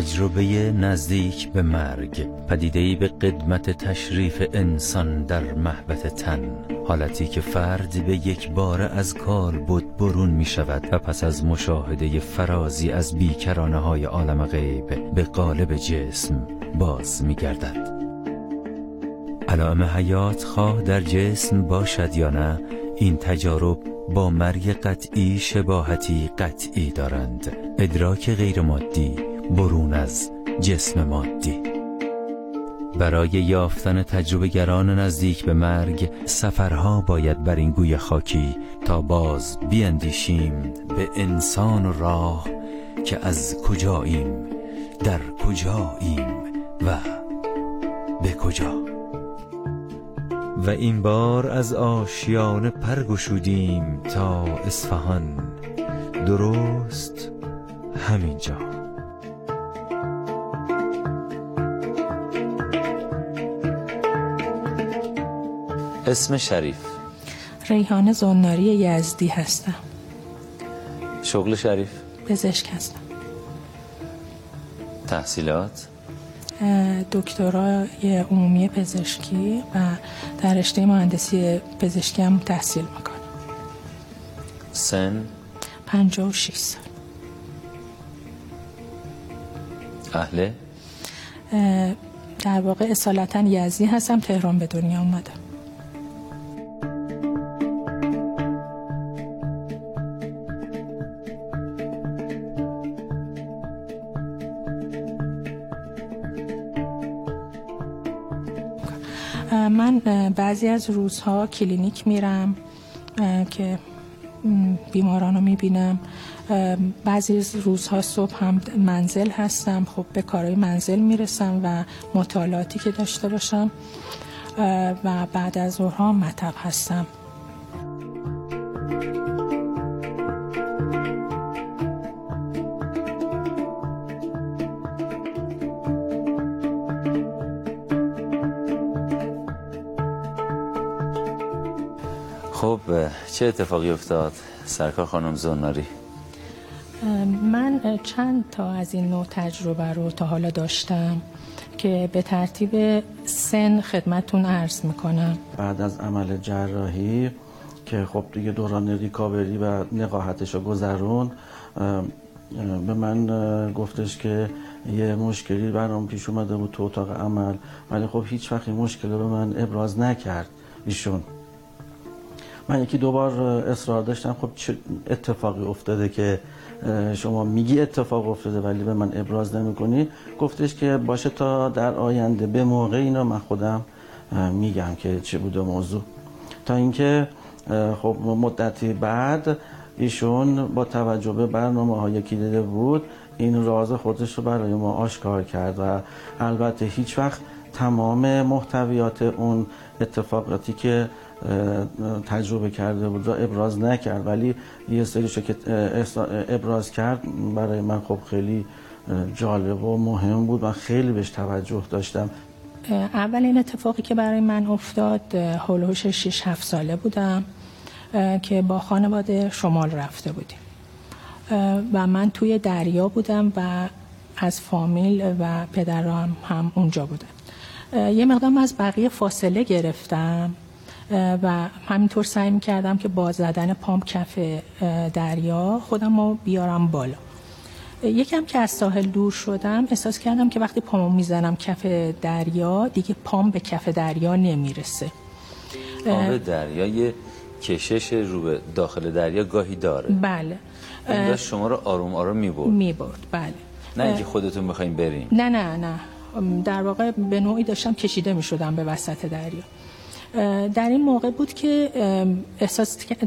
تجربه نزدیک به مرگ، پدیده‌ای به قدمت تشریف انسان در محبت تن، حالتی که فرد به یک باره از کالبد برون می شود و پس از مشاهده فرازی از بیکرانه های عالم غیب به قالب جسم باز می گردد. علائم حیات خواه در جسم باشد یا نه، این تجارب با مرگ قطعی شباهتی قطعی دارند. ادراک غیر مادی برون از جسم مادی. برای یافتن تجربه گران نزدیک به مرگ سفرها باید بر این گوی خاکی تا باز بیندیشیم به انسان و راه که از کجاییم، در کجاییم و به کجا. و این بار از آشیانه پر گشودیم تا اصفهان، درست همینجا. اسم شریف؟ ریحانه زناری یزدی هستم. شغل شریف؟ پزشک هستم. تحصیلات؟ دکترای عمومی پزشکی و در رشته مهندسی پزشکی هم تحصیل میکنم. سن؟ 56 سال. اهله؟ در واقع اصالتاً یزدی هستم، تهران به دنیا اومدم. من بعضی از روزها کلینیک میرم که بیماران رو میبینم، بعضی از روزها صبح هم منزل هستم، خب به کارهای منزل میرسم و مطالعاتی که داشته باشم، و بعد از ظهرها مطب هستم. خب چه اتفاقی افتاد سرکار خانم زناری؟ من چند تا از این نوع تجربه رو تا حالا داشتم که به ترتیب سن خدمتون عرض میکنم. بعد از عمل جراحی که خب دیگه دوران ریکاوری و نقاهتش رو گذرون، به من گفتش که یه مشکلی برام پیش اومده بود تو اتاق عمل، ولی خب هیچ وقت این مشکل رو به من ابراز نکرد ایشون. من یکی دو بار اصرار داشتم خب چه اتفاقی افتاده که شما میگی اتفاق افتاده ولی به من ابراز نمی‌کنی. گفتش که باشه تا در آینده به موقع اینا من خودم میگم که چه بوده موضوع. تا اینکه خب مدتی بعد ایشون با توجه به برنامه‌هایی که دیده بود این راز خودش رو برای ما آشکار کرد و البته هیچ وقت تمام محتویات اون اتفاقاتی که تجربه کرده بود را ابراز نکرد، ولی یه سریشو که ابراز کرد برای من خب خیلی جالب و مهم بود و خیلی بهش توجه داشتم. اولین اتفاقی که برای من افتاد، هولوش 6-7 ساله بودم که با خانواده شمال رفته بودیم و من توی دریا بودم و از فامیل و پدرم هم اونجا بودم. یه مقدار از بقیه فاصله گرفتم و همینطور سعی می‌کردم که با زدن پام کف دریا خودم رو بیارم بالا. یکم که از ساحل دور شدم احساس کردم که وقتی پامو میزنم کف دریا دیگه پام به کف دریا نمیرسه. آب دریا یه کشش رو به داخل دریا گاهی داره. بله. این شما رو آروم آروم میبرد. بله. نه اینکه خودتون میخواین بریم. نه. در واقع به نوعی داشتم کشیده میشدم به وسط دریا. در این موقع بود که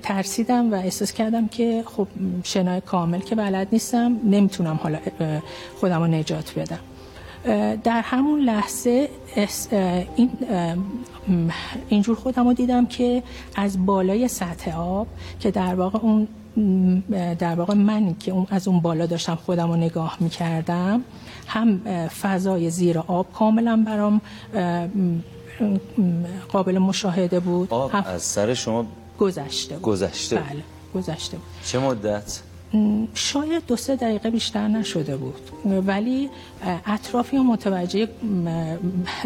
ترسیدم و احساس کردم که خب شنای کامل که بلد نیستم، نمیتونم حالا خودم رو نجات بدم. در همون لحظه اینجور خودم رو دیدم که از بالای سطح آب که در واقع من که از اون بالا داشتم خودم رو نگاه میکردم، هم فضای زیر آب کاملا برام قابل مشاهده بود. آب از سر شما گذشته بود. بله گذشته بود. چه مدت؟ شاید 2-3 دقیقه بیشتر نشده بود، ولی اطرافی متوجه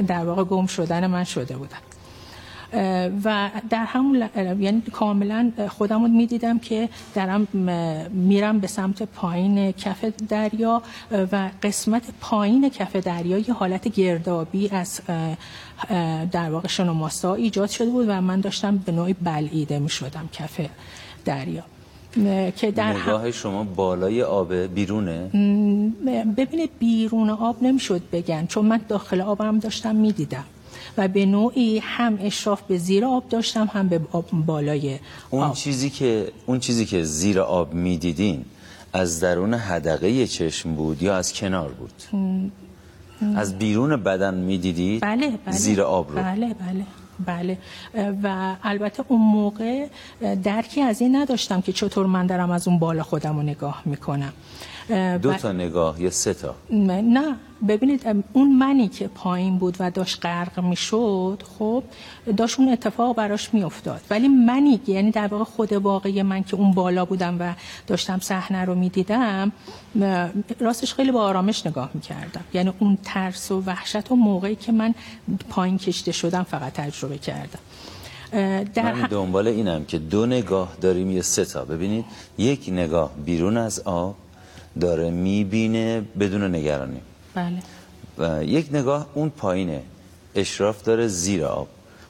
در واقع گم شدن من شده بودن و در همون یعنی کاملا خودم رو میدیدم که دارم میرم به سمت پایین کف دریا و قسمت پایین کف دریا یه حالت گردابی از در واقع شنوماسا ایجاد شده بود و من داشتم به نوعی بلعیده میشدم کف دریا. که در نگاه شما بالای آب بیرونه؟ ببینید بیرون آب نمیشد بگن، چون من داخل آبم داشتم میدیدم و به نوعی هم اشراف به زیر آب داشتم هم به آب بالای آب. اون چیزی که زیر آب میدیدین از درون حدقه چشم بود یا از کنار بود؟ از بیرون بدن میدیدید؟ بله. زیر آب رو؟ بله. و البته اون موقع درکی از این نداشتم که چطور من دارم از اون بالا خودم رو نگاه میکنم. 2 تا نگاه یا 3 تا؟ نه ببینید اون منی که پایین بود و داشت غرق میشد، خب داشت اون اتفاق براش میافتاد، ولی منی یعنی در واقع خود واقعی من که اون بالا بودم و داشتم صحنه رو میدیدم، راستش خیلی با آرامش نگاه میکردم. یعنی اون ترس و وحشت و موقعی که من پایین کشیده شدم فقط تجربه کردم. من دنبال اینم که 2 نگاه داریم یا 3 تا؟ ببینید یک نگاه بیرون از آب داره میبینه بدون نگرانی. بله. و یک نگاه اون پایینه، اشراف داره زیر آب،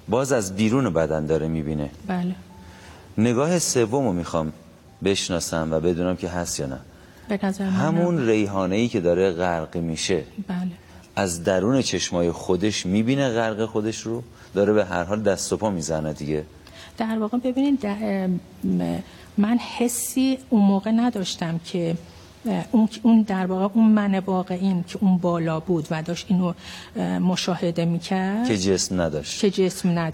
باز از بیرون بدن داره میبینه. بله. نگاه 3 رو میخوام بشناسم و بدونم که هست یا نه. به نظر من همون ریحانه‌ای که داره غرق میشه. بله. از درون چشمای خودش میبینه غرق خودش رو، داره به هر حال دست و پا میزنه دیگه. در واقع ببینید من حسی اون موقع نداشتم که اون در واقع اون من واقعیم که اون بالا بود و داشت اینو مشاهده میکرد که جسم نداشت.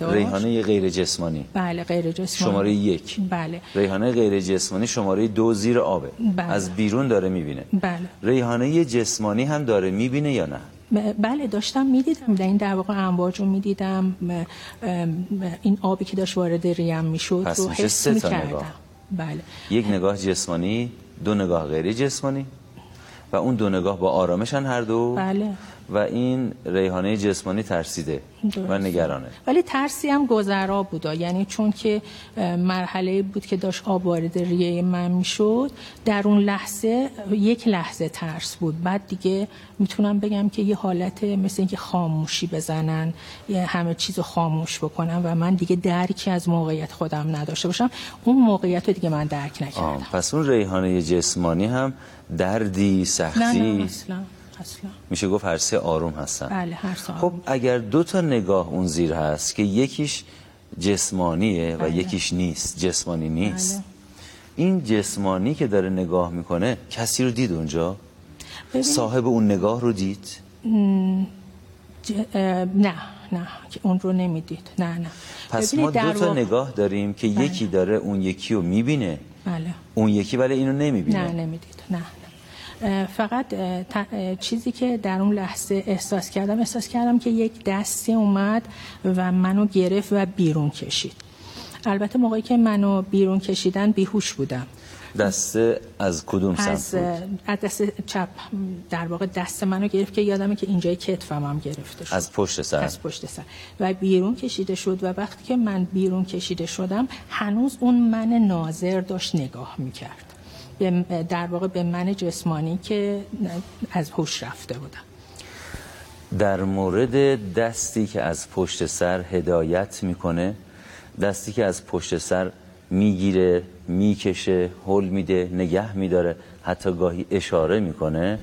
ریحانه غیر جسمانی. بله غیر جسمانی. شماره 1. بله. ریحانه غیر جسمانی شماره 2 زیر آبه. بله. از بیرون داره میبینه. بله. ریحانه جسمانی هم داره میبینه یا نه؟ بله داشتم میدیدم، در این در واقع امواج رو میدیدم، این آبی که داشت وارد ریم میشد رو حس میکردم. بله. 1 نگاه جسمانی، 2 نگاه غیر جسمانی و اون 2 نگاه با آرامشن هر دو. بله. و این ریحانه جسمانی ترسیده. درست. و نگرانه، ولی ترسی هم گذرا بودا، یعنی چون که مرحله بود که داشت آب وارد ریه من میشد، در اون لحظه 1 لحظه ترس بود، بعد دیگه میتونم بگم که یه حالت مثل اینکه خاموشی بزنن یا همه چیزو خاموش بکنن و من دیگه درکی از موقعیت خودم نداشته باشم، اون موقعیت رو دیگه من درک نکردم. پس اون ریحانه جسمانی هم دردی، سختی؟ نه اصلا. میشه گفت هر 3 آروم هستن. بله هر 3 آروم. خب اگر 2 تا نگاه اون زیر هست که یکیش جسمانیه. بله. و یکیش نیست، جسمانی نیست. بله. این جسمانی که داره نگاه میکنه کسی رو دید اونجا؟ ببین. صاحب اون نگاه رو دید؟ نه اون رو نمیدید. نه پس ما 2 تا نگاه داریم که. بله. یکی داره اون یکی رو میبینه. بله. اون یکی ولی اینو نمیبینه. نه نمیدید. فقط چیزی که در اون لحظه احساس کردم که 1 دستی اومد و منو گرفت و بیرون کشید. البته موقعی که منو بیرون کشیدن بیهوش بودم. دسته از کدوم سمت بود؟ از دست چپ در واقع دست منو گرفت که یادمه که اینجای کتفم هم گرفته شد. از پشت سر و بیرون کشیده شد و وقتی که من بیرون کشیده شدم هنوز اون من ناظر داشت نگاه میکرد، در واقع به من جسمانی که از هوش رفته بودم. در مورد دستی که از پشت سر هدایت میکنه، دستی که از پشت سر میگیره، میکشه، هل میده، نگه میداره، حتی گاهی اشاره میکنه،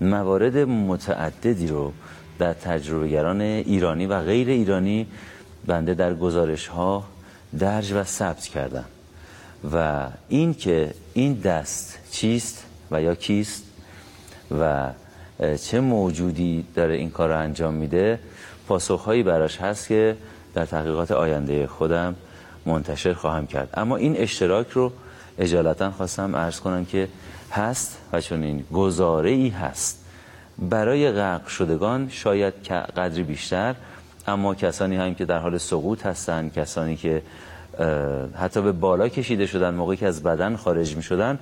موارد متعددی رو در تجربه‌گران ایرانی و غیر ایرانی بنده در گزارش ها درج و ثبت کردم. و این که این دست چیست و یا کیست و چه موجودی داره این کار رو انجام میده، پاسخهایی براش هست که در تحقیقات آینده خودم منتشر خواهم کرد. اما این اشتراک رو اجالتا خواستم عرض کنم که هست و چون این گزاره‌ای هست برای غرق شدگان، شاید قدری بیشتر، اما کسانی هم که در حال سقوط هستند، کسانی که حتی به بالا کشیده شدن موقعی که از بدن خارج می شدن،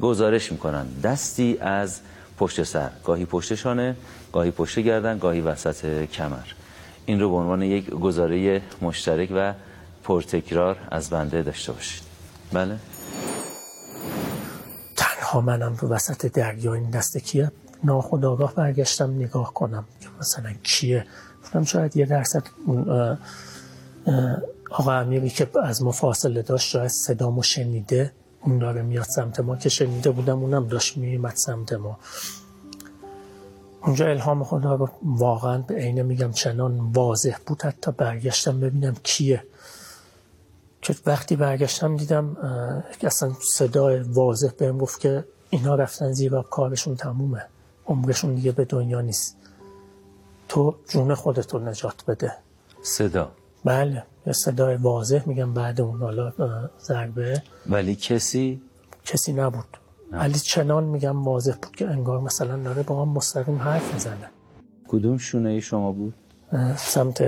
گزارش میکنن، دستی از پشت سر، گاهی پشت شانه، گاهی پشت گردن، گاهی وسط کمر. این رو به عنوان یک گزاره مشترک و پرتکرار از بنده داشته باشید. بله؟ تنها منم رو وسط دریا این دست کیه؟ ناخودآگاه برگشتم نگاه کنم که مثلا کیه؟ گفتم شاید 1% اون آقا امیری که از ما فاصله داشت شاید صدامو شنیده، اون داره میاد سمت ما، که شنیده بودم اونم داشت میومد سمت ما. اونجا الهام خدا رو واقعا به عینه میگم چنان واضح بود حتی برگشتم ببینم کیه، که وقتی برگشتم دیدم اصلا صدای واضح بهم گفت که اینا رفتن زیر آب، کارشون تمومه، عمرشون دیگه به دنیا نیست، تو جون خودت رو نجات بده. صدا، بله، یه صدای واضح میگم بعد اون حالا ضربه، ولی کسی نبود، ولی چنان میگم واضح بود که انگار مثلا داره با هم مستقیم حرف میزنه. کدوم شونه شما بود؟ سمت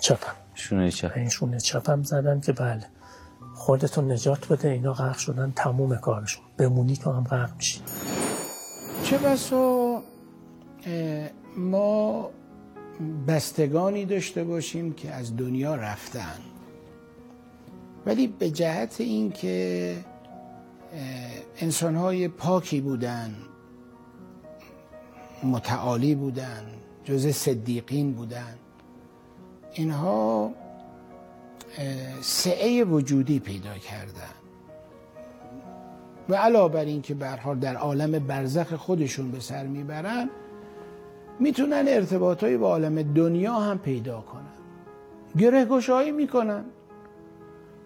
چپم. شونه چپ. این شونه چپم زدن که بله خودتون نجات بده، اینا غرق شدن، تموم کارشون، بمونی تو هم غرق میشی. چه بسا ما بستگانی داشته باشیم که از دنیا رفتن، ولی به جهت این که انسان‌های پاکی بودن، متعالی بودن، جزء صدیقین بودن، اینها سعه وجودی پیدا کردن و علاوه بر این که به هر حال در عالم برزخ خودشون به سر میبرن، میتونن ارتباطایی با عالم دنیا هم پیدا کنن، گره‌گشایی میکنن.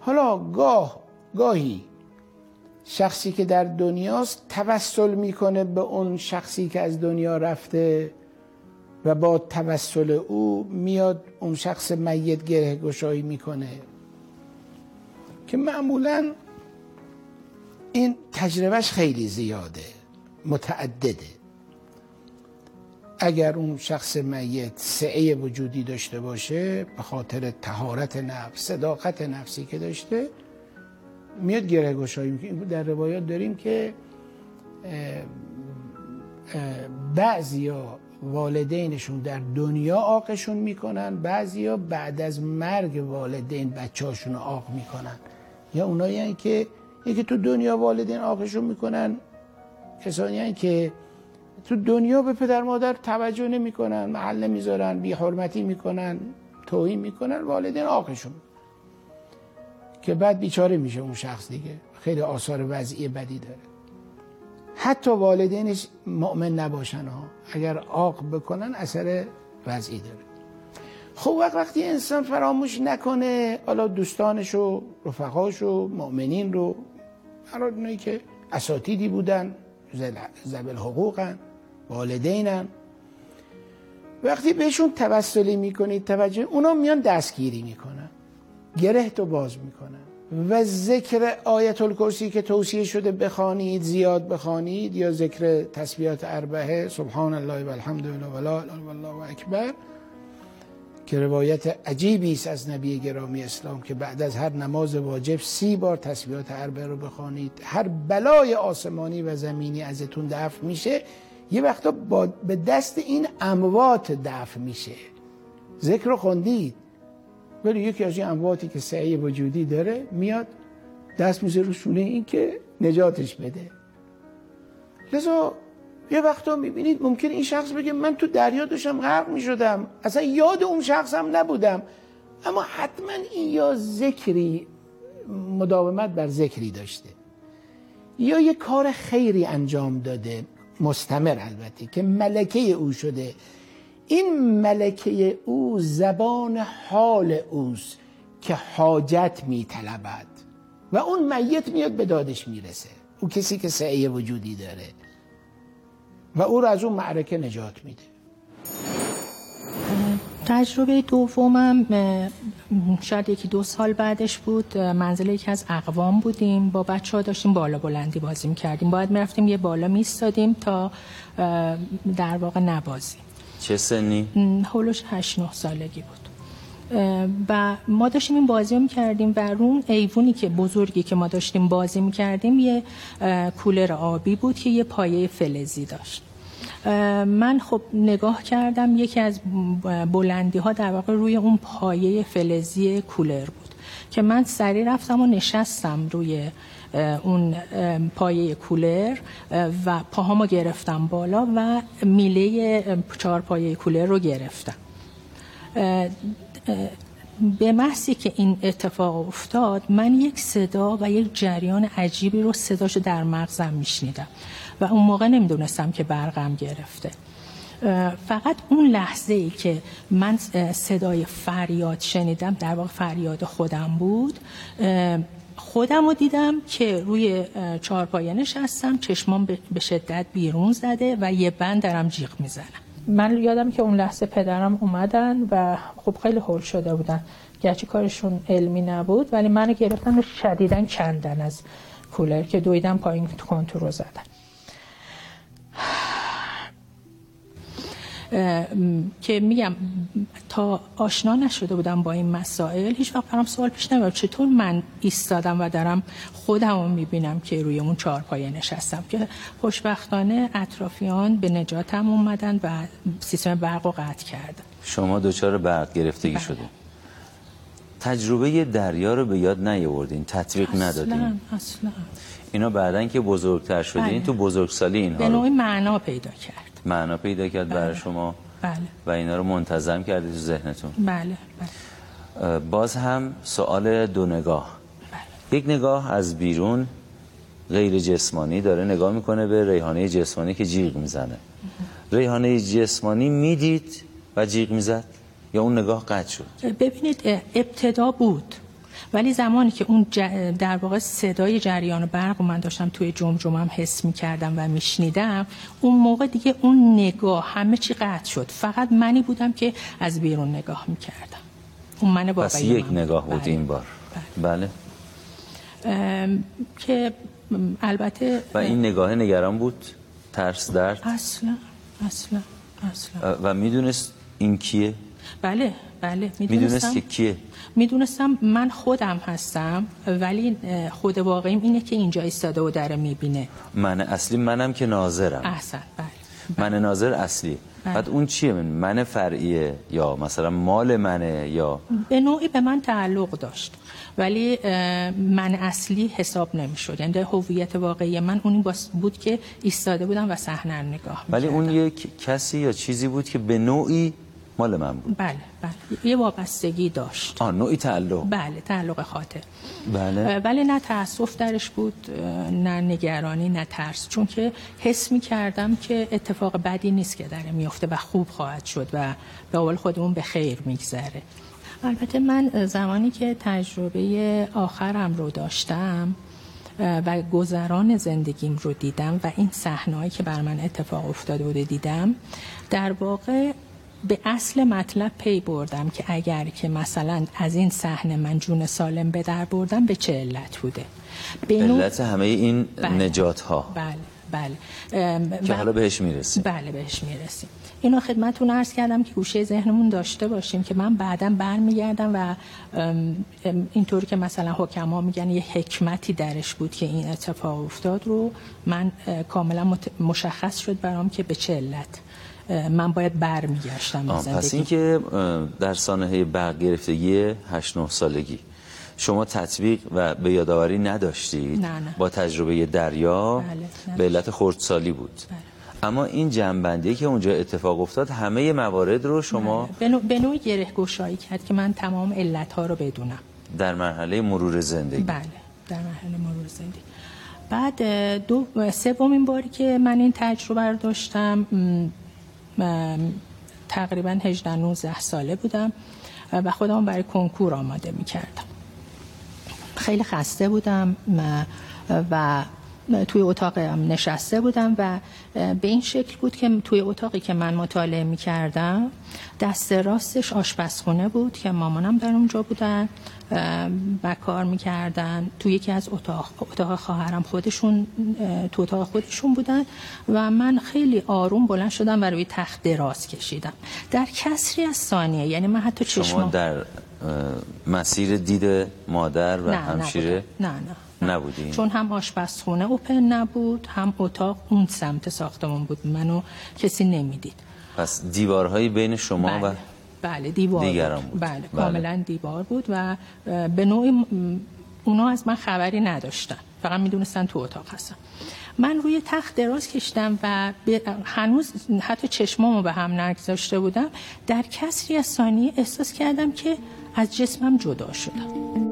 حالا گاهی شخصی که در دنیاست توسل میکنه به اون شخصی که از دنیا رفته و با توسل او میاد اون شخص میت گره‌گشایی میکنه، که معمولا این تجربهش خیلی زیاده، متعدده. اگر اون شخص میت سعه وجودی داشته باشه به خاطر طهارت نفس، صداقت نفسی که داشته، میاد گره‌گشایی میکنه. در روایات داریم که بعضیا والدینشون در دنیا عاقشون میکنن، بعضیا بعد از مرگ والدین بچه‌هاشون عاق میکنن، یا اونایی هستن که یکی تو دنیا والدین عاقشون میکنن، کسانی هستن که تو دنیا به پدر مادر توجه نمیکنن، محل میذارن، بی حرمتی میکنن، توهین میکنن، والدین عاقشون، که بعد بیچاره میشه اون شخص دیگه، خیلی آثار وضعی بدی داره. حتی والدینش مؤمن نباشن ها، اگر عاق بکنن اثر وضعی داره. خب وقتی انسان فراموش نکنه حالا دوستانش و رفقاش و مؤمنین رو، هر اونایی که اساتیدی بودن، ذوی حقوقن، والدینن، وقتی بهشون توسلی میکنید، توجه اونا میان دستگیری میکنن، گره تو باز میکنن. و ذکر آیت الکرسی که توصیه شده بخوانید، زیاد بخوانید، یا ذکر تسبیحات اربعه، سبحان الله و الحمد لله و لا اله الا الله و اکبر، که روایت عجیبی است از نبی گرامی اسلام که بعد از هر نماز واجب 30 بار تسبیحات اربعه رو بخوانید، هر بلای آسمانی و زمینی ازتون دفع میشه. یه وقتا به دست این اموات دفع میشه. ذکر رو خوندید، ولی یکی از این امواتی که سعی وجودی داره میاد دست میذاره رو شونه این که نجاتش بده. لذا یه وقتا میبینید ممکن این شخص بگه من تو دریا داشتم غرق میشدم، اصلا یاد اون شخص هم نبودم، اما حتما این یا ذکری، مداومت بر ذکری داشته، یا یه کار خیری انجام داده مستمر، البته که ملکه او شده. این ملکه او زبان حال اوست که حاجت میطلبد و اون میت میاد به دادش میرسه، او کسی که سعی وجودی داره، و او رو از اون معرکه نجات میده. تجربه دومم شاید 1-2 سال بعدش بود. منزل یکی از اقوام بودیم، با بچه‌ها داشتیم بالا بلندی بازی می‌کردیم، باید می‌رفتیم یه بالا می‌ایستادیم تا در واقع نبازیم. چه سنی؟ هولوش 8-9 سالگی بود. و ما داشتیم این بازی رو می‌کردیم و اون ایوونی که بزرگی که ما داشتیم بازی می‌کردیم یه کولر آبی بود که یه پایه فلزی داشت. من خب نگاه کردم، یکی از بلندی‌ها در واقع روی اون پایه فلزی کولر بود که من سریع رفتم و نشستم روی اون پایه کولر و پاهامو گرفتم بالا و میله چهارپایه کولر رو گرفتم. به محضی که این اتفاق افتاد، من یک صدا و یک جریان عجیبی رو صداشو در مغزم میشنیدم و اون موقع نمیدونستم که برقم گرفته. فقط اون لحظه ای که من صدای فریاد شنیدم، در واقع فریاد خودم بود، خودم رو دیدم که روی چهارپایه نشستم، چشمام به شدت بیرون زده و یه بند دارم جیغ میزنم. من یادم که اون لحظه پدرم اومدن و خب خیلی هول شده بودن، گرچه کارشون علمی نبود، ولی منو گرفتن و شدیدن کندن از کولر که دویدم پایین کنترل زدن. که میگم تا آشنا نشده بودم با این مسائل، هیچ وقت برام سوال پیش نمیاد چطور من ایستادم و دارم خودم رو میبینم که روی اون چهارپایه نشستم، که خوشبختانه اطرافیان به نجاتم اومدن و سیستم برق رو قطع کردن. شما دچار برق گرفتگی شده، تجربه دریا رو به یاد نیاوردین، تطبیق ندادین. اصلا اینا بعدن که بزرگتر شدین، بله. تو بزرگسالی اینها به نوعی معنا پیدا کرد. معنا پیدا کرد، بله. برای شما، بله. و اینا رو منتظم کردید تو ذهنتون. بله. بله. باز هم سوال دو نگاه. بله. یک نگاه از بیرون غیر جسمانی داره نگاه میکنه به ریحانه جسمانی که جیغ میزنه. ریحانه جسمانی میدید و جیغ میزد یا اون نگاه قطع شد؟ ببینید ابتدا بود، ولی زمانی که اون در واقع صدای جریان برق رو من داشتم توی جمجمم حس می کردم و می شنیدم، اون موقع دیگه اون نگاه همه چی قطع شد، فقط منی بودم که از بیرون نگاه می کردم. اون من بابایی پس یک نگاه بود. بله. این بار بله, بله. که البته و این نگاه نگران بود، ترس، درد؟ اصلا و می دونست این کیه؟ بله میدونستم که کیه، میدونستم من خودم هستم، ولی خود واقعیم اینه که اینجا ایستاده و داره میبینه. من اصلی منم که ناظرم. احسن. بله. من ناظر اصلی. بله. بعد اون چیه؟ من فرعیه یا مثلا مال منه یا به نوعی به من تعلق داشت، ولی من اصلی حساب نمیشد، یعنی هویت واقعی من اون بود که ایستاده بودم و صحنه رو نگاه می‌کردم. ولی اون یک کسی یا چیزی بود که به نوعی مال من بود. بله. یه وابستگی داشت. نوعی تعلق. بله، تعلق خاطر. بله. ولی نه تأسف درش بود، نه نگرانی، نه ترس، چون که حس می کردم که اتفاق بدی نیست که داره میفته و خوب خواهد شد و به قول خودمون به خیر میگذره. البته من زمانی که تجربه آخرم رو داشتم و گذران زندگیم رو دیدم و این صحنه‌ای که بر من اتفاق افتاده بود دیدم، در واقع به اصل مطلب پی بردم که اگر که مثلا از این صحنه من جون سالم به در بردم به چه علت بوده، به علت همه این نجات ها. بله که حالا بهش میرسیم. بله بهش میرسیم. اینو خدمتتون عرض کردم که گوشه ذهنمون داشته باشیم که من بعداً برمیگردم و اینطور که مثلا حکما میگن یه حکمتی درش بود که این اتفاق افتاد رو من کاملا مشخص شد برام که به چه علت من باید برمیگشتم. پس این که در سانحه برق گرفتگی 8-9 سالگی شما تطبیق و به یادآوری نداشتید. نه. با تجربه دریا. بله. به علت خردسالی بود. بله. اما این جنبندی که اونجا اتفاق افتاد همه موارد رو شما به نوعی گره گشایی کرد که من تمام علتها رو بدونم در مرحله مرور زندگی. بله، در مرحله مرور زندگی. بعد سومین باری که من این تجربه رو داشتم تقریبا 18-19 ساله بودم و خودم برای کنکور آماده می کردم. خیلی خسته بودم و توی اتاقم نشسته بودم و به این شکل بود که توی اتاقی که من مطالعه می کردم دست راستش آشپزخونه بود که مامانم در اونجا بودن و کار می کردن، توی یکی از اتاق خواهرم خودشون تو اتاق خودشون بودن و من خیلی آروم بلند شدم و روی تخت دراز کشیدم. در کسری از ثانیه، یعنی من حتی چشمم شما در مسیر دید مادر و همشیره نبودیم، چون هم آشپزخونه اوپن نبود، هم اتاق اون سمت ساختمون بود، منو کسی نمیدید. پس دیوارهای بین شما بله. و بله دیوار دیگران بود. بله. بله کاملا دیوار بود و به نوعی اونا از من خبری نداشتن، فقط میدونستن تو اتاق هستم. من روی تخت دراز کشیدم و هنوز حتی چشمامو به هم نگذاشته بودم، در کسری از ثانیه احساس کردم که از جسمم جدا شدم.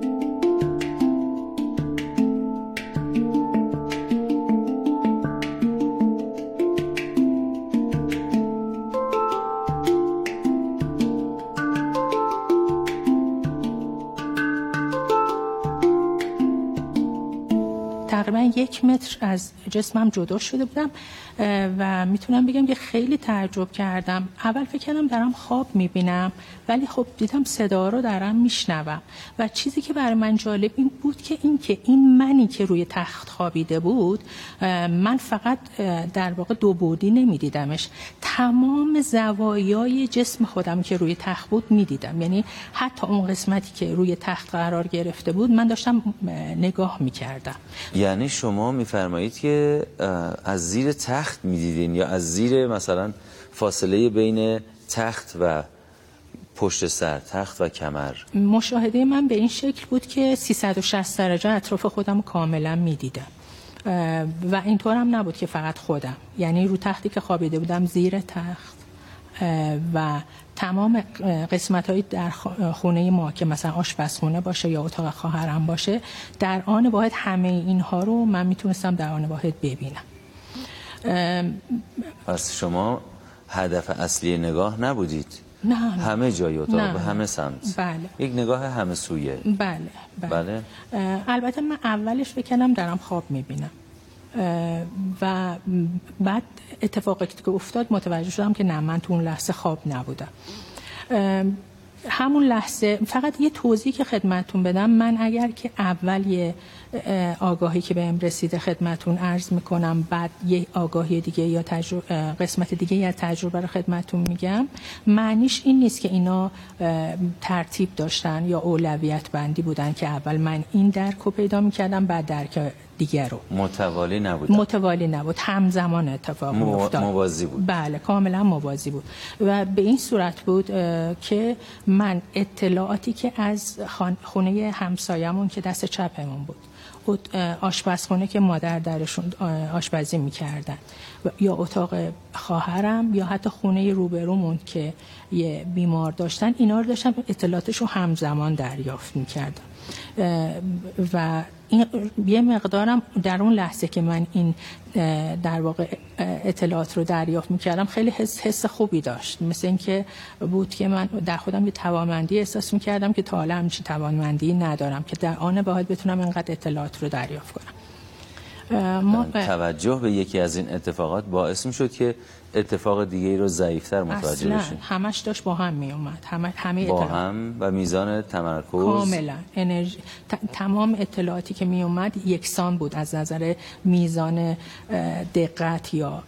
من 1 متر از جسمم جدا شده بودم و میتونم بگم که خیلی تعجب کردم. اول فکر کردم دارم خواب میبینم، ولی خب دیدم صدا رو دارم میشنوم و چیزی که برای من جالب این بود که این منی که روی تخت خوابیده بود، من فقط در واقع دو بعدی نمیدیدمش، تمام زوایای جسم خودم که روی تخت بود میدیدم. یعنی حتی اون قسمتی که روی تخت قرار گرفته بود من داشتم نگاه میکردم. یعنی شما میفرمایید که از زیر تخت میدیدین یا از زیر مثلا فاصله بین تخت و پشت سر، تخت و کمر؟ مشاهده من به این شکل بود که 360 درجه اطراف خودم کاملا میدیدم و اینطور هم نبود که فقط خودم، یعنی رو تختی که خوابیده بودم، زیر تخت و تمام قسمت‌های در خونه ما که مثلا آشپزخونه باشه یا اتاق خواهرم باشه، در آن واحد همه اینها رو من میتونستم در آن واحد ببینم. پس شما هدف اصلی نگاه نبودید؟ نه، همه جای اتاق به همه سمت. بله. یک نگاه همه سویه. بله. بله. البته من اولش بکنم دارم خواب میبینم و بعد اتفاقی که افتاد متوجه شدم که نه، من تو اون لحظه خواب نبودم. همون لحظه فقط یه توضیح که خدمتون بدم، من اگر که اول یه آگاهی که بهم رسیده خدمتون عرض میکنم، بعد یه آگاهی دیگه یا قسمت دیگه یا تجربه رو خدمتون میگم، معنیش این نیست که اینا ترتیب داشتن یا اولویت بندی بودن که اول من این درک رو پیدا میکردم بعد درک دیگه رو. متوالی نبود، همزمان اتفاق افتاد. موازی بود. بله کاملا موازی بود و به این صورت بود که من اطلاعاتی که از خونه همسایمون که دست چپمون بود، آشپزخونه که مادر درشون آشپزی می‌کردن، یا اتاق خواهرم، یا حتی خونه روبرومون که یه بیمار داشتن، اینا رو داشتم اطلاعاتش رو همزمان دریافت می‌کردم و این یه مقدارم در اون لحظه که من این در واقع اطلاعات رو دریافت می‌کردم خیلی حس خوبی داشت، مثل اینکه بود که من در خودم یه توانمندی احساس می‌کردم که تا حالا همچین توانمندی ندارم که در آن واحد بتونم اینقدر اطلاعات رو دریافت کنم. توجه به یکی از این اتفاقات باعث می شد که اتفاق دیگه رو ضعیفتر متوجه بشید. همش داشت با هم می اومد، همه با هم و میزان تمرکز کاملا انرژی، تمام اطلاعاتی که می اومد یکسان بود از نظر میزان دقت یا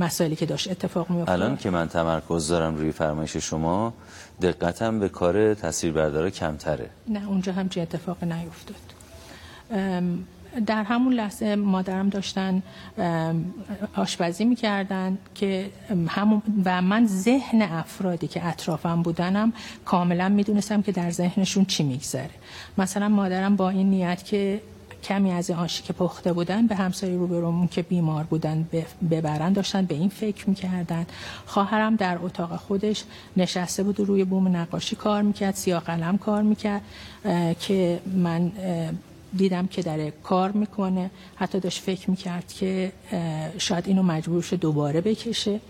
مسائلی که داشت اتفاق می افتاد. الان که من تمرکز دارم روی فرمایش شما، دقتم به کار تاثیربردار کمتره. نه، اونجا هم چه اتفاقی نیفتاد. در همون لحظه مادرم داشتن آشپزی می‌کردن که همون و من ذهن افرادی که اطرافم بودنم کاملا میدونستم که در ذهنشون چی میگذره. مثلا مادرم با این نیت که کمی از آشی که پخته بودن به همسایه روبرومون که بیمار بودن ببرن، داشتن به این فکر میکردن. خواهرم در اتاق خودش نشسته بود و روی بوم نقاشی کار میکرد، سیاه قلم کار میکرد که من دیدم که داره کار میکنه، حتی داشت فکر میکرد که شاید اینو مجبور شه دوباره بکشه.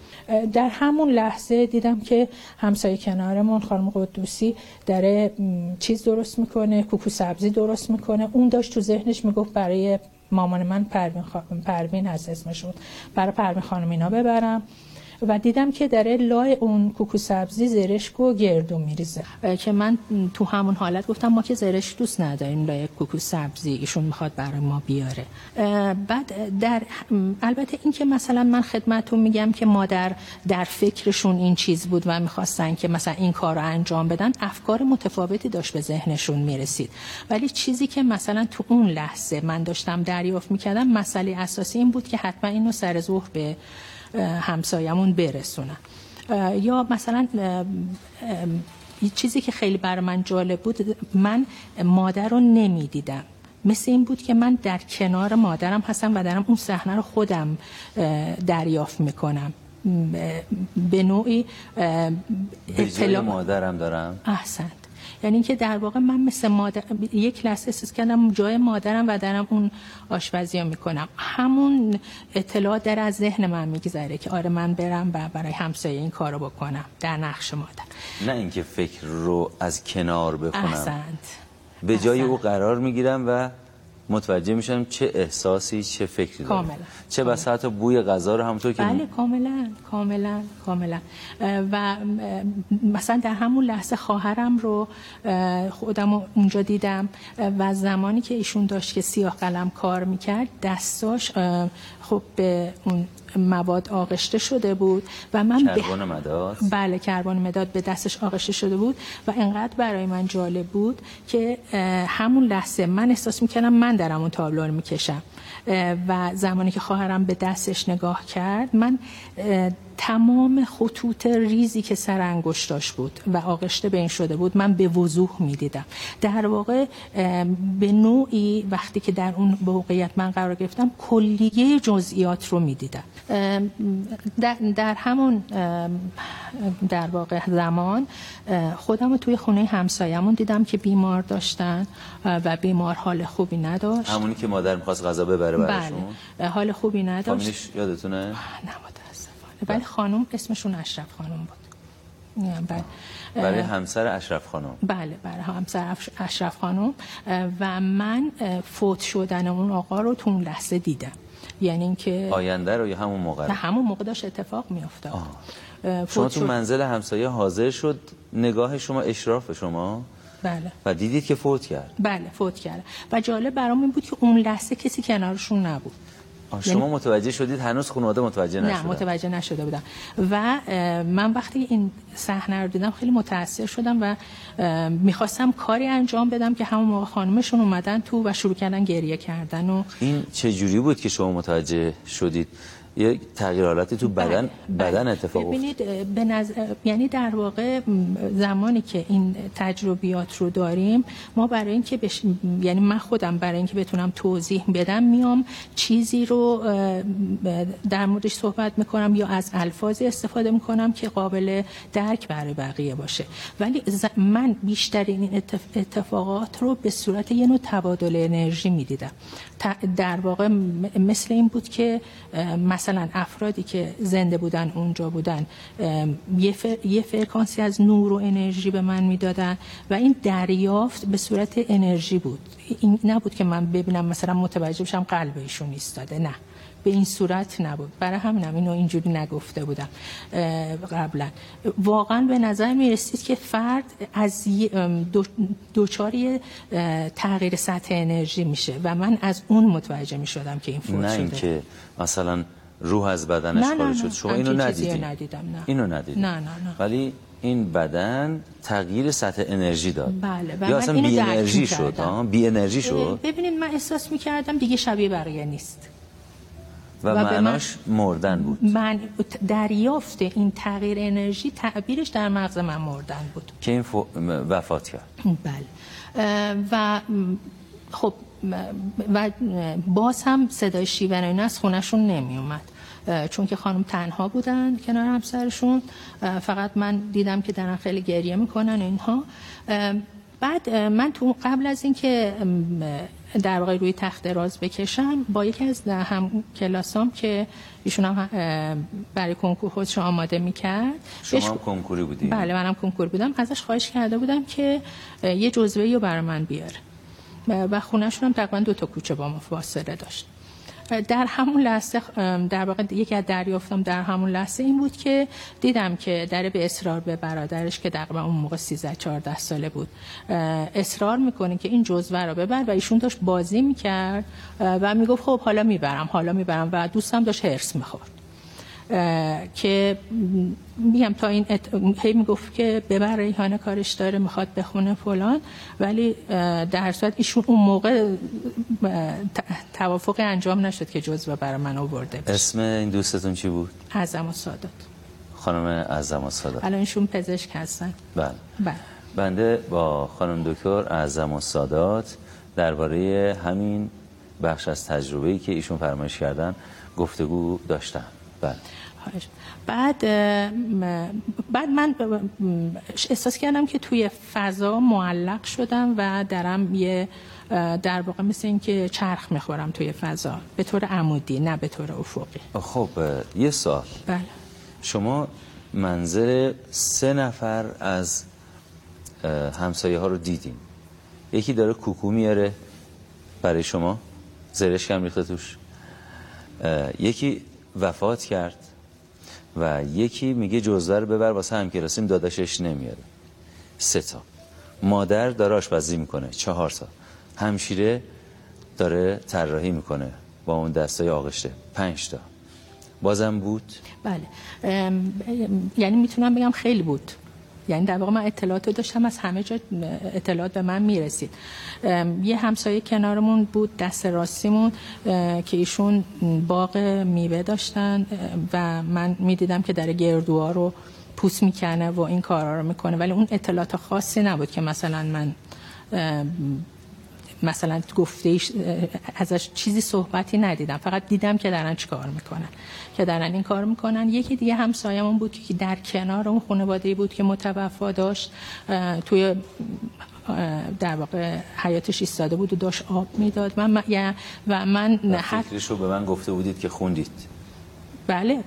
در همون لحظه دیدم که همسایه کنارمون خانم قدوسی داره چیز درست میکنه، کوکو سبزی درست میکنه. اون داشت تو ذهنش میگفت برای مامان من پروین هست اسمشون، برای پروین خانم اینا ببرم. و دیدم که داره لای اون کوکو سبزی زرشک و گردو میریزه که من تو همون حالت گفتم ما که زرشک دوست نداریم لای کوکو سبزی، ایشون میخواد برای ما بیاره. بعد در البته این که مثلا من خدمتتون میگم که مادر در فکرشون این چیز بود و میخواستن که مثلا این کارو انجام بدن، افکار متفاوتی داشت به ذهنشون میرسید، ولی چیزی که مثلا تو اون لحظه من داشتم دریافت میکردم مسئله اساسی این بود که حتما اینو سر ظهر به همسایمون برسونم. یا مثلا یه چیزی که خیلی برای من جالب بود، من مادر رو نمیدیدم، مثل این بود که من در کنار مادرم هستم و دارم اون صحنه رو خودم دریافت میکنم، به نوعی به جای مادرم دارم. احسنت، یعنی که در واقع من مثل مادر یک لحظه احساس کردم جای مادرم و دارم اون آشپزی رو میکنم. همون اطلاع در از ذهن من میگذره که آره من برم و برای همسایه این کارو بکنم در نقش مادر، نه اینکه فکر رو از کنار بکنم. احسنت. به جای او قرار میگیرم و متوجه میشم چه احساسی چه فکری دارم. کاملا. چه بساط و بوی غذا رو همونطور که بله کاملا. و مثلا در همون لحظه خواهرم رو خودم اونجا دیدم و زمانی که ایشون داشت که سیاه قلم کار میکرد دستاش خب به اون مواد آغشته شده بود و من کربن مداد بله کربن مداد به دستش آغشته شده بود و انقدر برای من جالب بود که همون لحظه من احساس میکردم من دارم اون تابلو رو میکشم و زمانی که خواهرم به دستش نگاه کرد من تمام خطوط ریزی که سر انگشتاش بود و آغشته به این شده بود من به وضوح میدیدم. در واقع به نوعی وقتی که در اون موقعیت من قرار گرفتم کلیه جزئیات رو میدیدم. در همون در واقع زمان خودم رو توی خونه همسایمون دیدم که بیمار داشتن و بیمار حال خوبی نداشت، همونی که مادر میخواست غذا ببره براشون. بله. حال خوبی نداشت. خانمش یادتونه؟ نه بله خانم اسمشون اشرف خانم بود. بله. برای همسر اشرف خانم. بله برای همسر اشرف خانم و من فوت شدن اون آقا رو تو اون لحظه دیدم، یعنی اینکه آینده رو یا همون موقع؟ نه همون موقع داشت اتفاق می افتاد. شما تو منزل همسایه حاضر شد، نگاه شما اشراف شما؟ بله. و دیدید که فوت کرد؟ بله فوت کرد و جالب برام این بود که اون لحظه کسی کنارشون نبود. شما متوجه شدید، هنوز خانواده متوجه نشده؟ نه متوجه نشده بودم و من وقتی این صحنه رو دیدم خیلی متاثر شدم و میخواستم کاری انجام بدم که همون موقع خانمشون اومدن تو و شروع کردن گریه کردن. و این چه جوری بود که شما متوجه شدید یک تغییراتی تو بدن اتفاق افتاد؟ یعنی در واقع زمانی که این تجربیات رو داریم ما برای اینکه یعنی من خودم برای اینکه بتونم توضیح بدم میام چیزی رو در موردش صحبت میکنم یا از الفاظی استفاده میکنم که قابل درک برای بقیه باشه، ولی من بیشترین این اتفاقات رو به صورت یه نوع تبادل انرژی میدیدم. در واقع مثل این بود که مثلا افرادی که زنده بودن اونجا بودن یه فرکانسی از نور و انرژی به من میدادن و این دریافت به صورت انرژی بود. این نبود که من ببینم مثلا متوجه بشم قلب ایشون ایستاده، نه به این صورت نبود. برای همینم اینو اینجوری نگفته بودم قبلا. واقعا به نظر میرسید که فرد از دوچاری تغییر سطح انرژی میشه و من از اون متوجه میشدم که این فوت شده، نه اینکه مثلا روح از بدنش خارج شد. شما اینو ندیدم؟ نه اینو ندیدم. نه ولی این بدن تغییر سطح انرژی داد. بله. یا اصلا بی انرژی شد. بی انرژی شد. ببینید من احساس میکردم دیگه شبیه بقیه نیست و معناش مردن بود. من دریافت این تغییر انرژی تعبیرش در مغز من مردن بود که این وفات کرد. بله. و خب و باز هم صدای شیون این از خونه‌شون نمی اومد چون که خانم تنها بودن کنار همسرشون، فقط من دیدم که دارن خیلی گریه میکنن اینها. بعد من تو قبل از اینکه در واقع روی تخت راز بکشم با یکی از هم کلاسام که ایشون هم برای کنکور خودش آماده میکرد. شما هم کنکوری بودی؟ بله منم کنکور بودم. ازش خواهش کرده بودم که یه جزوه‌ای رو برای من بیاره و خونه‌شون هم تقریبا 2 تا کوچه با ما فاصله داشت در همون لحظه در واقع یکی از دریافتم در همون لحظه این بود که دیدم که داره به اصرار به برادرش که تقریبا اون موقع 13-14 ساله بود اصرار میکنه که این جزوه رو ببر و ایشون داشت بازی میکرد و میگفت خب حالا میبرم و دوستم داشت هرس میخورد که میگم تا این هی میگفت که ببر ریحانه کارش داره میخواد بخونه فلان، ولی در صورت ایشون اون موقع توافقی انجام نشد که جزوه برای من آورده بشه. اسم این دوستتون چی بود؟ عظم سادات. خانم عظم سادات الان ایشون پزشک هستن. بله. بنده با خانم دکتر عظم سادات درباره همین بخش از تجربه‌ای که ایشون فرمایش کردن گفتگو داشتم. بله. بعد من احساس کردم که توی فضا معلق شدم و درم یه در واقع مثل این که چرخ میخورم توی فضا به طور عمودی نه به طور افقی. خب یه سال. بله. شما منظر 3 نفر از همسایه ها رو دیدین. یکی داره کوکو میاره برای شما زرشک هم ریخته توش، یکی وفات کرد و یکی میگه جزوه رو ببر واسه همکلاسیم داداشش نمیاره. 3 تا. مادر داره آشپزی میکنه 4 تا. همشیره داره طراحی میکنه با اون دستای آغشته 5 تا. بازم بود؟ بله. یعنی میتونم بگم خیلی بود. یعنی در واقع من اطلاعات داشتم از همه جا اطلاعات به من میرسید. یه همسایه کنارمون بود دست راستیمون که ایشون باغ میوه داشتن و من میدیدم که در گردوها رو پوست میکنه و این کارا رو میکنه، ولی اون اطلاعات خاصی نبود که مثلا من مثلا گفتهش ازش چیزی صحبتی ندیدم، فقط دیدم که دارن چیکار میکنن یکی دیگه همسایه‌مون بود که در کنار اون خانواده‌ای بود که متوفا داشت توی در واقع حیاتش ایستاده بود و داشت آب میداد. من فکرشو به من گفته بودید که خوندید. بله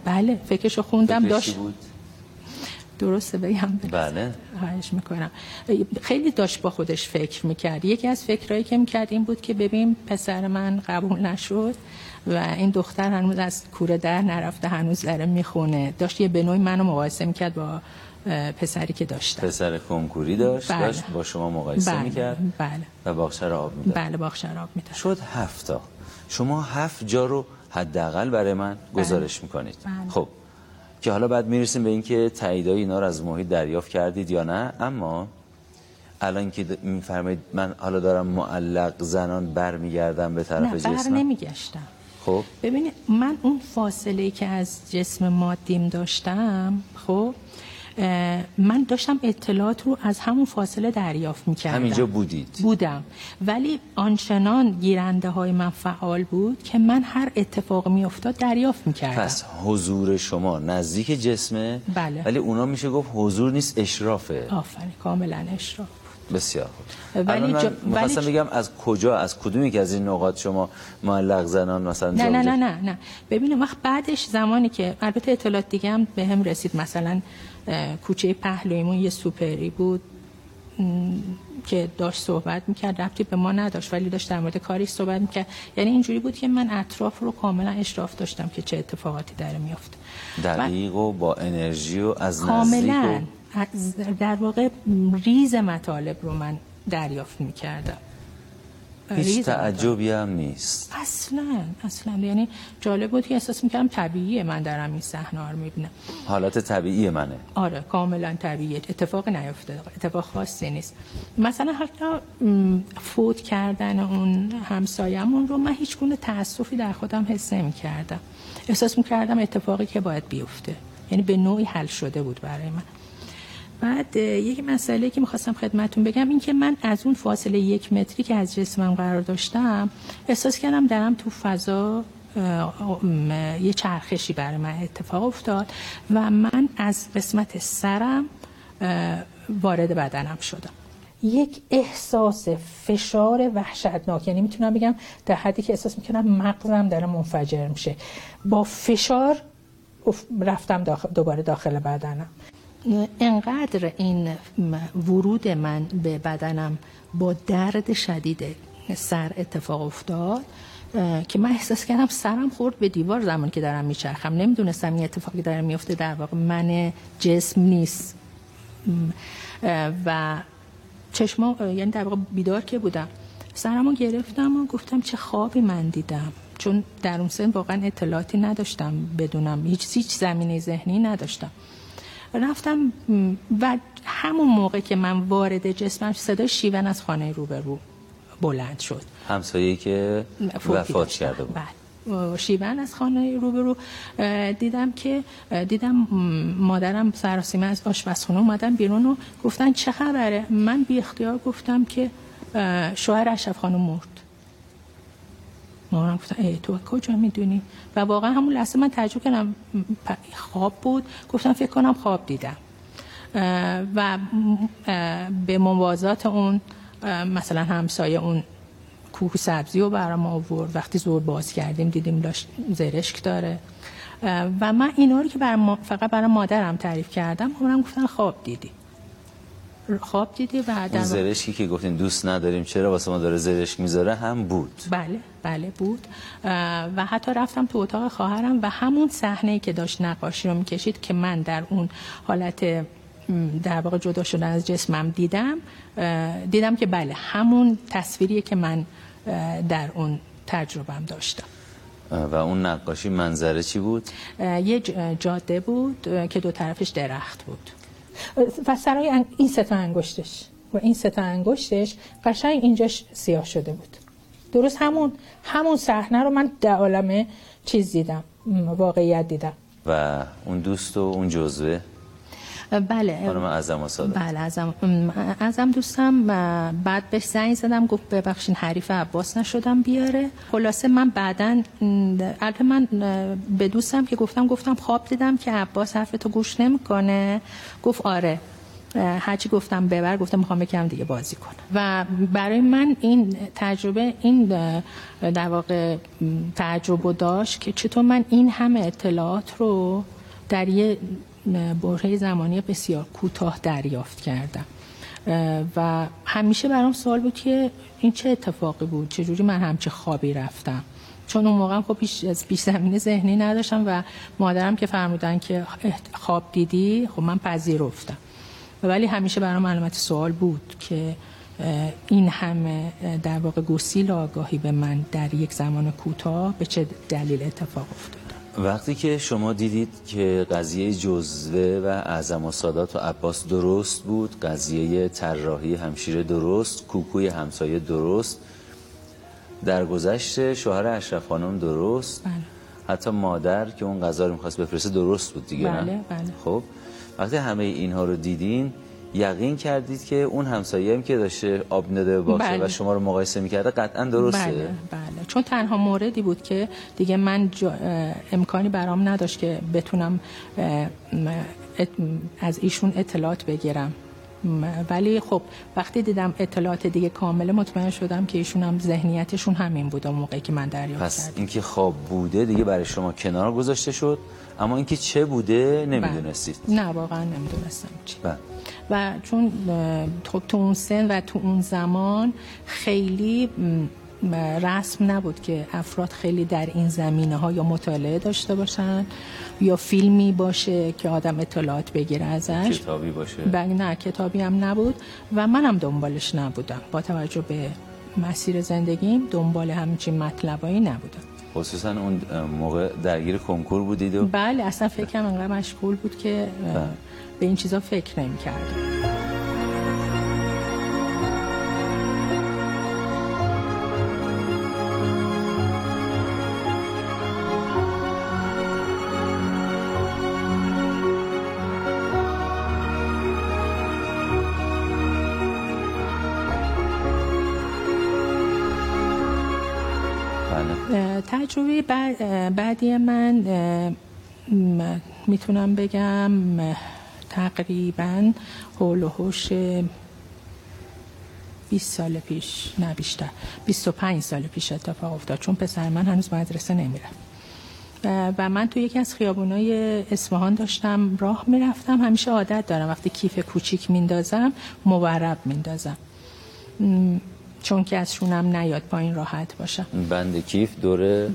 فکرشو خوندم. داشت بود درسته بگم؟ بله. خواهش میکنم. خیلی داشت با خودش فکر میکرد. یکی از فکرهایی که میکرد این بود که ببین پسر من قبول نشد و این دختر هنوز از کوره در نرفته، هنوز داره میخونه. داشت یه به نوعی منو مقایسه میکرد با پسری که داشتم. پسر کنکوری داشت. بله. داشت با شما مقایسه میکرد. بله. و باغچه را آب میداد. بله باغچه را آب میداد. شد 7 تا. شما 7 جا رو حداقل برای من گزارش میکنید. بله. خب که حالا بعد میرسیم به اینکه تاییدای اینا رو از محیط دریافت کردید یا نه، اما الان که میفرمایید من حالا دارم معلق زنان برمیگردم به طرف جسمم. نه برنمیگشتم. خب ببینید من اون فاصله که از جسم مادیم داشتم، خب من داشتم اطلاعات رو از همون فاصله دریافت میکردم. همینجا بودید؟ بودم، ولی آنچنان گیرنده های من فعال بود که من هر اتفاق میافتاد دریافت میکردم. پس حضور شما نزدیک جسمه. بله. ولی اونا میشه گفت حضور نیست، اشرافه. آفرین، کاملا اشراف. بسیار خوب. ولی مثلا میگم از کجا، از کدومی که از این نقاط شما معلق زنان مثلا جوجه؟ نه ببینم وقت بعدش زمانی که البته اطلاعات دیگه هم به هم رسید، مثلا کوچه پهلویمون یه سوپری بود که داشت صحبت میکرد، ربطی به ما نداشت ولی داشت در مورد کاریش صحبت میکرد. یعنی اینجوری بود که من اطراف رو کاملا اشراف داشتم که چه اتفاقاتی داره میفته. دقیق و با انرژی و از نزدیک و در واقع ریز مطالب رو من دریافت میکردم. هیچ تعجبی هم نیست اصلا. یعنی جالب بود که احساس میکردم طبیعیه من دارم این صحنه رو میبینم. حالت طبیعی منه. آره کاملا طبیعیه، اتفاق نیفتاده، اتفاق خاصی نیست. مثلا حتی فوت کردن اون همسایه‌مون رو من هیچ گونه تأسفی در خودم حس نمیکردم. احساس میکردم اتفاقی که باید بیفته، یعنی به نوعی حل شده بود برای من. بعد یک مسئله که میخواستم خدمتون بگم این که من از اون فاصله 1 متری که از جسمم قرار داشتم احساس کردم درم تو فضا یه چرخشی برای من اتفاق افتاد و من از قسمت سرم وارد بدنم شدم. یک احساس فشار وحشتناک، یعنی میتونم بگم در حدی که احساس میکنم مغزم داره منفجر میشه، با فشار رفتم دوباره داخل بدنم. انقدر این ورود من به بدنم با درد شدید سر اتفاق افتاد که من احساس کردم سرم خورد به دیوار زمانی که دارم میچرخم. نمیدونستم این اتفاقی داره میفته، در واقع من جسم نیست. و چشما، یعنی در واقع بیدار که بودم، سرمو گرفتم و گفتم چه خوابی من دیدم، چون در اون سن واقعا اطلاعاتی نداشتم، بدونم هیچ زمینه ذهنی نداشتم. رفتم و همون موقع که من وارد جسمم، صدای شیون از خانه روبرو بلند شد، همسایه‌ای که وفات کرده بود. بله، شیون از خانه روبرو دیدم مادرم سراسیمه از آشپزخونه اومدن بیرون و گفتن چه خبره. من بی اختیار گفتم که شوهر اشرف خانم مرد. مامانم گفتن تو کجا میدونی؟ و واقعا همون لحظه من تعجب کردم، خواب بود، گفتم فکر کنم خواب دیدم. و به موازات اون مثلا همسایه اون کوه سبزی رو برام آورد، وقتی زور باز کردیم دیدیم داشت زرشک داره. و من اینا رو که فقط برای مادرم تعریف کردم، مامانم گفتن خواب دیدی. و اون زرشکی که گفتین دوست نداریم چرا واسه ما داره زرشک میذاره هم بود. بله بود. و حتی رفتم تو اتاق خواهرم و همون صحنه‌ای که داشت نقاشی رو میکشید که من در اون حالت در واقع جدا شدن از جسمم دیدم که بله همون تصویریه که من در اون تجربه‌ام داشتم. و اون نقاشی منظره چی بود؟ یه جاده بود که دو طرفش درخت بود و سرای این سه تا انگشتش قشنگ اینجاش سیاه شده بود. درست همون صحنه رو من در عالم چیز دیدم، واقعیت دیدم. و اون دوست و اون جزوه؟ بله، خانم عزم صادق. بله، عزم دوستم. بعد بهش زنگ زدم، گفت ببخشین حریف عباس نشدم بیاره. خلاصه من بعدن البته من به دوستم که گفتم خواب دیدم که عباس حرف تو گوش نمیکنه. گفت آره، هرچی گفتم ببر، گفتم میخوام یکم دیگه بازی کنم. و برای من این تجربه، این در واقع تعجب داشت که چطور من این همه اطلاعات رو در یه برهه زمانی بسیار کوتاه دریافت کردم. و همیشه برام سوال بود که این چه اتفاقی بود، چجوری من همچه خوابی رفتم، چون اون موقع خب پیش زمینه ذهنی نداشتم و مادرم که فرمودن که خواب دیدی، خب من پذیرفتم. ولی همیشه برام علامت سوال بود که این همه در واقع گسیل آگاهی به من در یک زمان کوتاه به چه دلیل اتفاق افتاد. وقتی که شما دیدید که قضیه جزوه و اعظم و سادات و عباس درست بود، قضیه طراحی همشیره درست، کوکوی همسایه درست، درگذشت شوهر اشرف خانم درست، بله. حتی مادر که اون قضا رو می‌خواست بفرسته درست بود دیگه، بله، نه؟ بله. خب وقتی همه اینها رو دیدین، یقین کردید که اون همسایه هم که داشته آب نداده باشه، بله. و شما رو مقایسه میکرده قطعا درسته. بله چون تنها موردی بود که دیگه من امکانی برام نداشت که بتونم از ایشون اطلاعات بگیرم. ولی خب وقتی دیدم اطلاعات دیگه کامله، مطمئن شدم که ایشون هم ذهنیتشون همین بود اون موقعی که من دریافت کردم. پس اینکه خواب بوده دیگه برای شما کنار گذاشته شد، اما اینکه چه بوده نمیدونستید. نه واقعا نمیدونستم چی. و چون تو اون سن و تو اون زمان خیلی رسم نبود که افراد خیلی در این زمینه‌ها یا مطالعه داشته باشن یا فیلمی باشه که آدم اطلاعات بگیره ازش، کتابی باشه. نه کتابی هم نبود و منم دنبالش نبودم. با توجه به مسیر زندگیم دنبال همچین مطلبایی نبودم. خصوصا اون موقع درگیر کنکور بودید و بله اصلا فکرم انقدر مشغول بود که به این چیزا فکر نمی‌کردم. تجربه بعدی من میتونم بگم تقریبا حول و حوش 20 سال پیش، نه بیشتر، 25 سال پیش اتفاق افتاد، چون پسر من هنوز مدرسه نمیرفت و من تو یکی از خیابونای اصفهان داشتم راه میرفتم. همیشه عادت دارم وقتی کیف کوچیک میندازم مورب میندازم چون که از شونم نیاد پایین راحت باشه. بند کیف دوره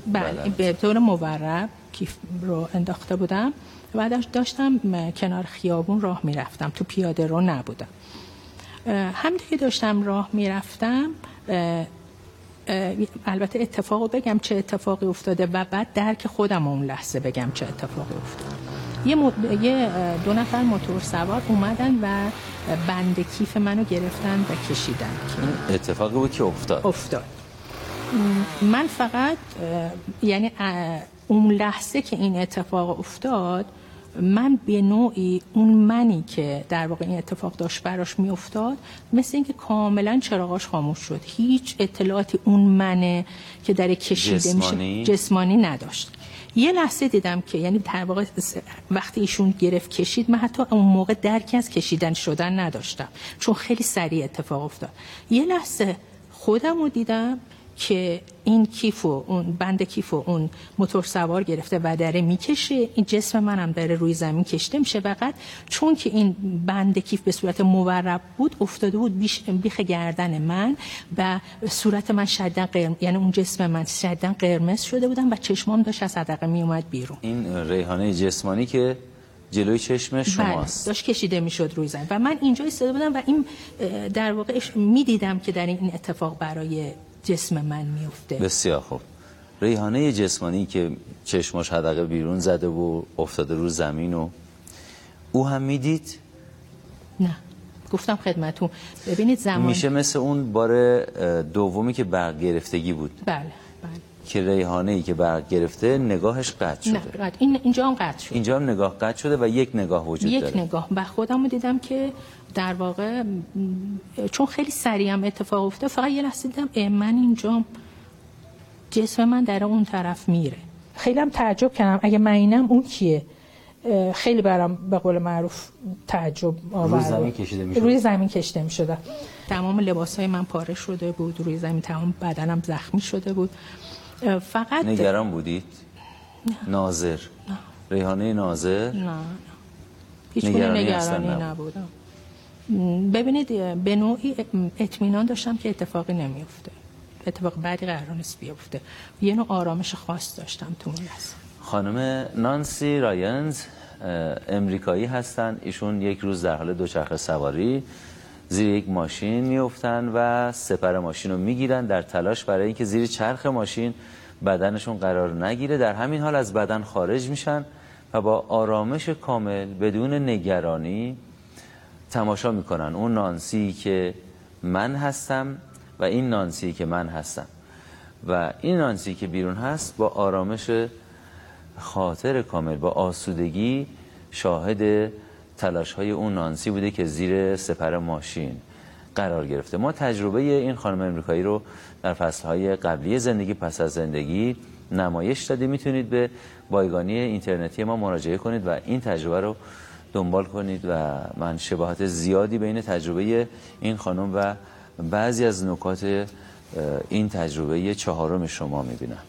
به طور مورب کیف رو انداخته بودم و داشتم کنار خیابون راه میرفتم، تو پیاده رو نبودم. همونطور که داشتم راه میرفتم، البته اتفاقو بگم چه اتفاقی افتاده و بعد درک خودم اون لحظه بگم چه اتفاقی افتاده. یه دو نفر موتور سوار اومدن و بند کیف منو گرفتن و کشیدن. اتفاقی بود که افتاد. من فقط یعنی اون لحظه که این اتفاق افتاد، من به نوعی اون منی که در واقع این اتفاق داشت براش می افتاد، مثل اینکه کاملا چراغاش خاموش شد. هیچ اطلاعاتی اون منه که در کشیده میشه جسمانی نداشت. یه لحظه دیدم که یعنی در واقع وقتی ایشون گرفت کشید، من حتی اون موقع درکی از کشیدن شدن نداشتم چون خیلی سریع اتفاق افتاد. یه لحظه خودم رو دیدم که این کیف و اون بند کیف و اون موتور سوار گرفته و داره میکشه، این جسم منم داره روی زمین کشته میشه. فقط چون که این بند کیف به صورت مورب بود، افتاده بود بیخ گردن من و صورت من شدیداً قرمز، یعنی اون جسم من شدیداً قرمز شده بودم و چشمام داشت از حدقه میومد بیرون. این ریحانه جسمانی که جلوی چشم شماست. داشت کشیده میشد روی زمین و من اینجا ایستاده بودم و این در واقع میدیدم که در این اتفاق برای جسم من میفته. بسیار خوب. ریحانه جسمانی که چشماش حدقه بیرون زده و افتاده رو زمین، و او هم میدید؟ نه، گفتم خدمتون ببینید زمان میشه مثل اون بار دومی که برق گرفتگی بود. بله که ریحانه‌ای که برق گرفته نگاهش قطع شده. نه، اینجا هم قطع شد. اینجا هم نگاه قطع شده و یک نگاه وجود داره. یک نگاه. و خودم رو دیدم که در واقع چون خیلی سریع هم اتفاق افتاد، فقط یه لحظه دیدم من اینجا، جسم من در اون طرف میره. خیلی هم تعجب کردم، اگه من اینم اون کیه؟ خیلی برام به قول معروف تعجب آور. روی زمین کشیده می‌شدم. تمام لباس‌های من پاره شده بود، روی زمین تمام بدنم زخمی شده بود. فقط نگران بودید؟ نه. ناظر؟ نه. ریحانه ناظر؟ نه، هیچ نگرانی نبودم. ببینید به نوعی اطمینان داشتم که اتفاقی نمیفته، اتفاق بعدی قرار نیست بیفته. یه نوع آرامش خاص داشتم تو ملس. خانم نانسی راینز امریکایی هستن. ایشون یک روز در حال دوچرخه سواری زیر یک ماشین میافتن و سپر ماشین رو میگیرن در تلاش برای اینکه زیر چرخ ماشین بدنشون قرار نگیره. در همین حال از بدن خارج میشن و با آرامش کامل بدون نگرانی تماشا میکنن. اون نانسی که من هستم و این نانسی که من هستم و این نانسی که بیرون هست، با آرامش خاطر کامل، با آسودگی شاهد تلاش های اون نانسی بوده که زیر سپر ماشین قرار گرفته. ما تجربه این خانم امریکایی رو در فصلهای قبلی زندگی پس از زندگی نمایش دادیم. میتونید به بایگانی اینترنتی ما مراجعه کنید و این تجربه رو دنبال کنید و من شباهت زیادی بین تجربه این خانم و بعضی از نکات این تجربه چهارم شما میبینم.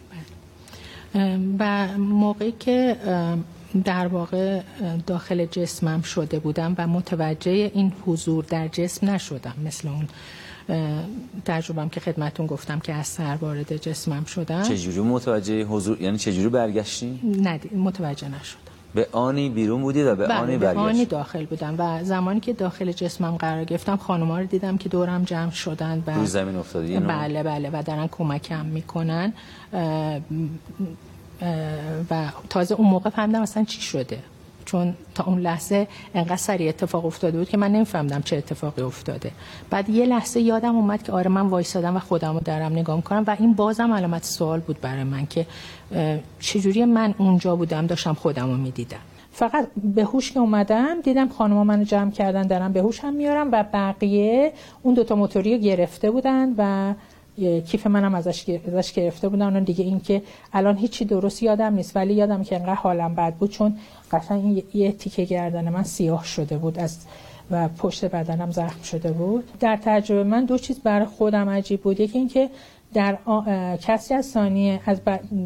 و موقعی که در واقع داخل جسمم شده بودم و متوجه این حضور در جسم نشدم، مثل اون تجربه‌ام که خدمتون گفتم که از سر وارد جسمم شدم. چجوری متوجه حضور، یعنی چجوری برگشتی؟ نه، متوجه نشدم. به آنی بیرون بودی و به آنی برگشت. به آنی داخل بودم و زمانی که داخل جسمم قرار گرفتم، خانم‌ها رو دیدم که دورم جمع شدن و روی زمین افتادی. بله و دارن کمکم میکنن و تازه اون موقع فهمیدم اصلا چی شده، چون تا اون لحظه انقدر سریع اتفاق افتاده بود که من نمیفهمدم چه اتفاقی افتاده. بعد یه لحظه یادم اومد که آره، من وایسادم و خودم رو دارم نگاه میکنم و این بازم علامت سوال بود برای من که چجوری من اونجا بودم، داشتم خودم رو میدیدم. فقط به هوش که اومدم دیدم خانم‌ها منو جمع کردن، دارن به هوش هم میارم و بقیه اون دوتا موتوری رو گرفته بودن و کیف منم ازش گرفته بودن. اون دیگه این که الان هیچی درست یادم نیست، ولی یادم که انقدر حالم بد بود، چون قشنگ این یه تیکه گردن من سیاه شده بود و پشت بدنم زخم شده بود. در تجربه من دو چیز برای خودم عجیب بود. یکی این که در کسی از ثانیه از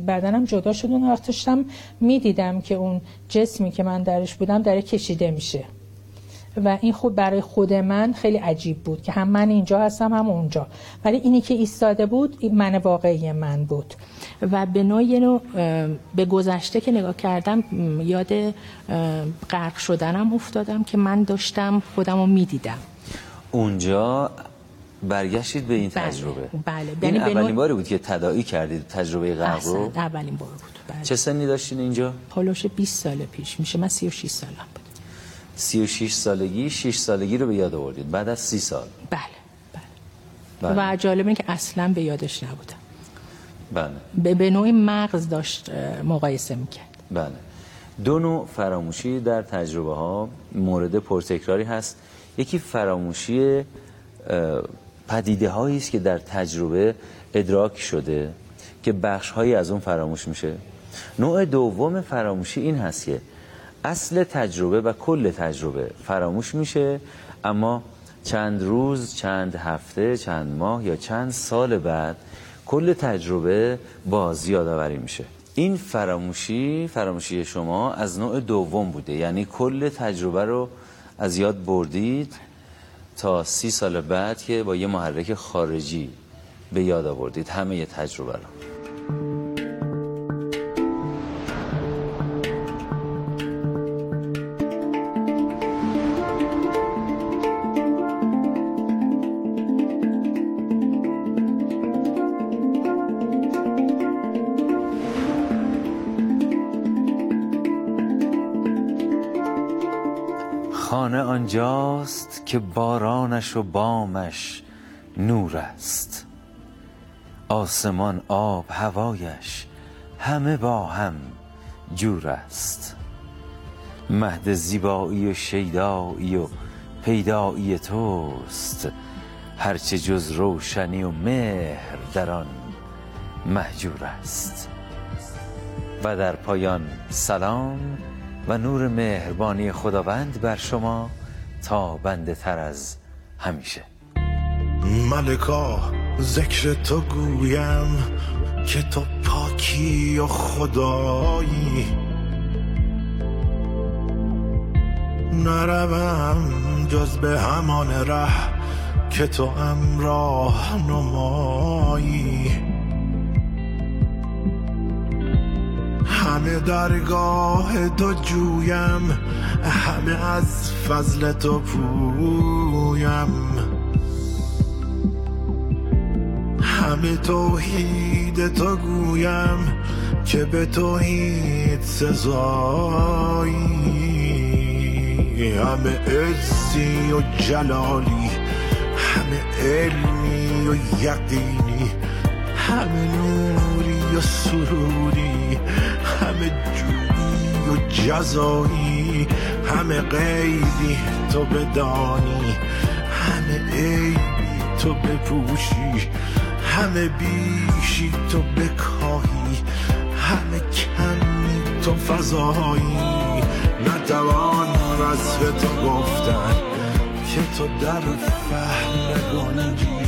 بدنم جدا شد و داشتم میدیدم که اون جسمی که من درش بودم داره کشیده میشه و این خود برای خود من خیلی عجیب بود که هم من اینجا هستم هم اونجا، ولی اینی که ایستاده بود این من واقعی من بود. و به نوعی به گذشته که نگاه کردم یاد غرق شدنم افتادم که من داشتم خودم رو میدیدم. اونجا برگشتید به این تجربه؟ بله. این اولین باری بود که تداعی کردید تجربه غرق رو؟ اولین بار بود. بله. چه سنی داشتین اینجا؟ پالوش 20 سال پیش میشه، من 36 سالم بود. 36 سالگی، 6 سالگی رو به یاد آوردید بعد از 30 سال. بله. و جالب اینه که اصلا به یادش نبودم. بله. به نوعی مغز داشت مقایسه میکرد. بله. دو نوع فراموشی در تجربه ها مورد پرتکراری هست. یکی فراموشی پدیده هایی است که در تجربه ادراک شده که بخش هایی از اون فراموش میشه. نوع دوم فراموشی این هست که اصل تجربه و کل تجربه فراموش میشه، اما چند روز، چند هفته، چند ماه یا چند سال بعد کل تجربه باز یادآوری میشه. این فراموشی شما از نوع دوم بوده، یعنی کل تجربه رو از یاد بردید تا 30 سال بعد که با یه محرک خارجی به یاد آوردید همه یه تجربه رو. خانه آنجاست که بارانش و بامش نور است، آسمان، آب، هوایش همه با هم جور است. مهد زیبایی و شیدایی و پیدایی توست، هرچه جز روشنی و مهر در آن مهجور است. و در پایان سلام و نور مهربانی خداوند بر شما تا بنده تر از همیشه. ملکا ذکر تو گویم که تو پاکی و خدایی، نروم جز به همان ره که تو امراه نمایی. همه درگاه تو جویم، همه از فضل تو پویم، همه توحید تو گویم که به توحید سزایی. همه عزی و جلالی، همه علمی و یقینی، همه نوری و سروری، همه جویی و جزایی، همه غیبی تو بدانی، همه عیبی تو بپوشی، همه بیشی تو بکاهی، همه کمی تو فضایی. نتوان وصف تو گفتن که تو در فهم گنجی،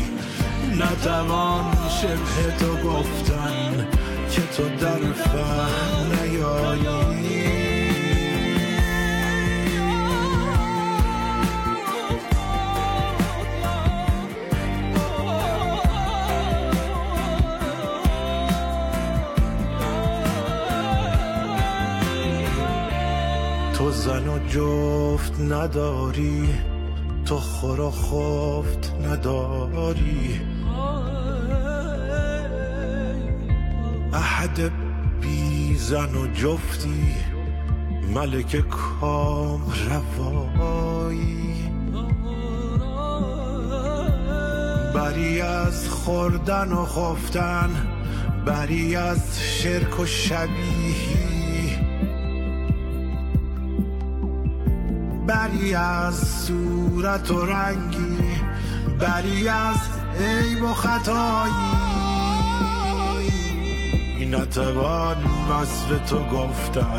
نتوان شبه تو گفتن که تو در فهم نیایی. تو زن و جفت نداری، تو خور و خفت نداری، احد بی زن و جفتی، ملک کام روایی. بری از خوردن و خفتن، بری از شرک و شبیهی، بری از صورت و رنگی، بری از عیب و خطایی. نتوان وصف تو گفتن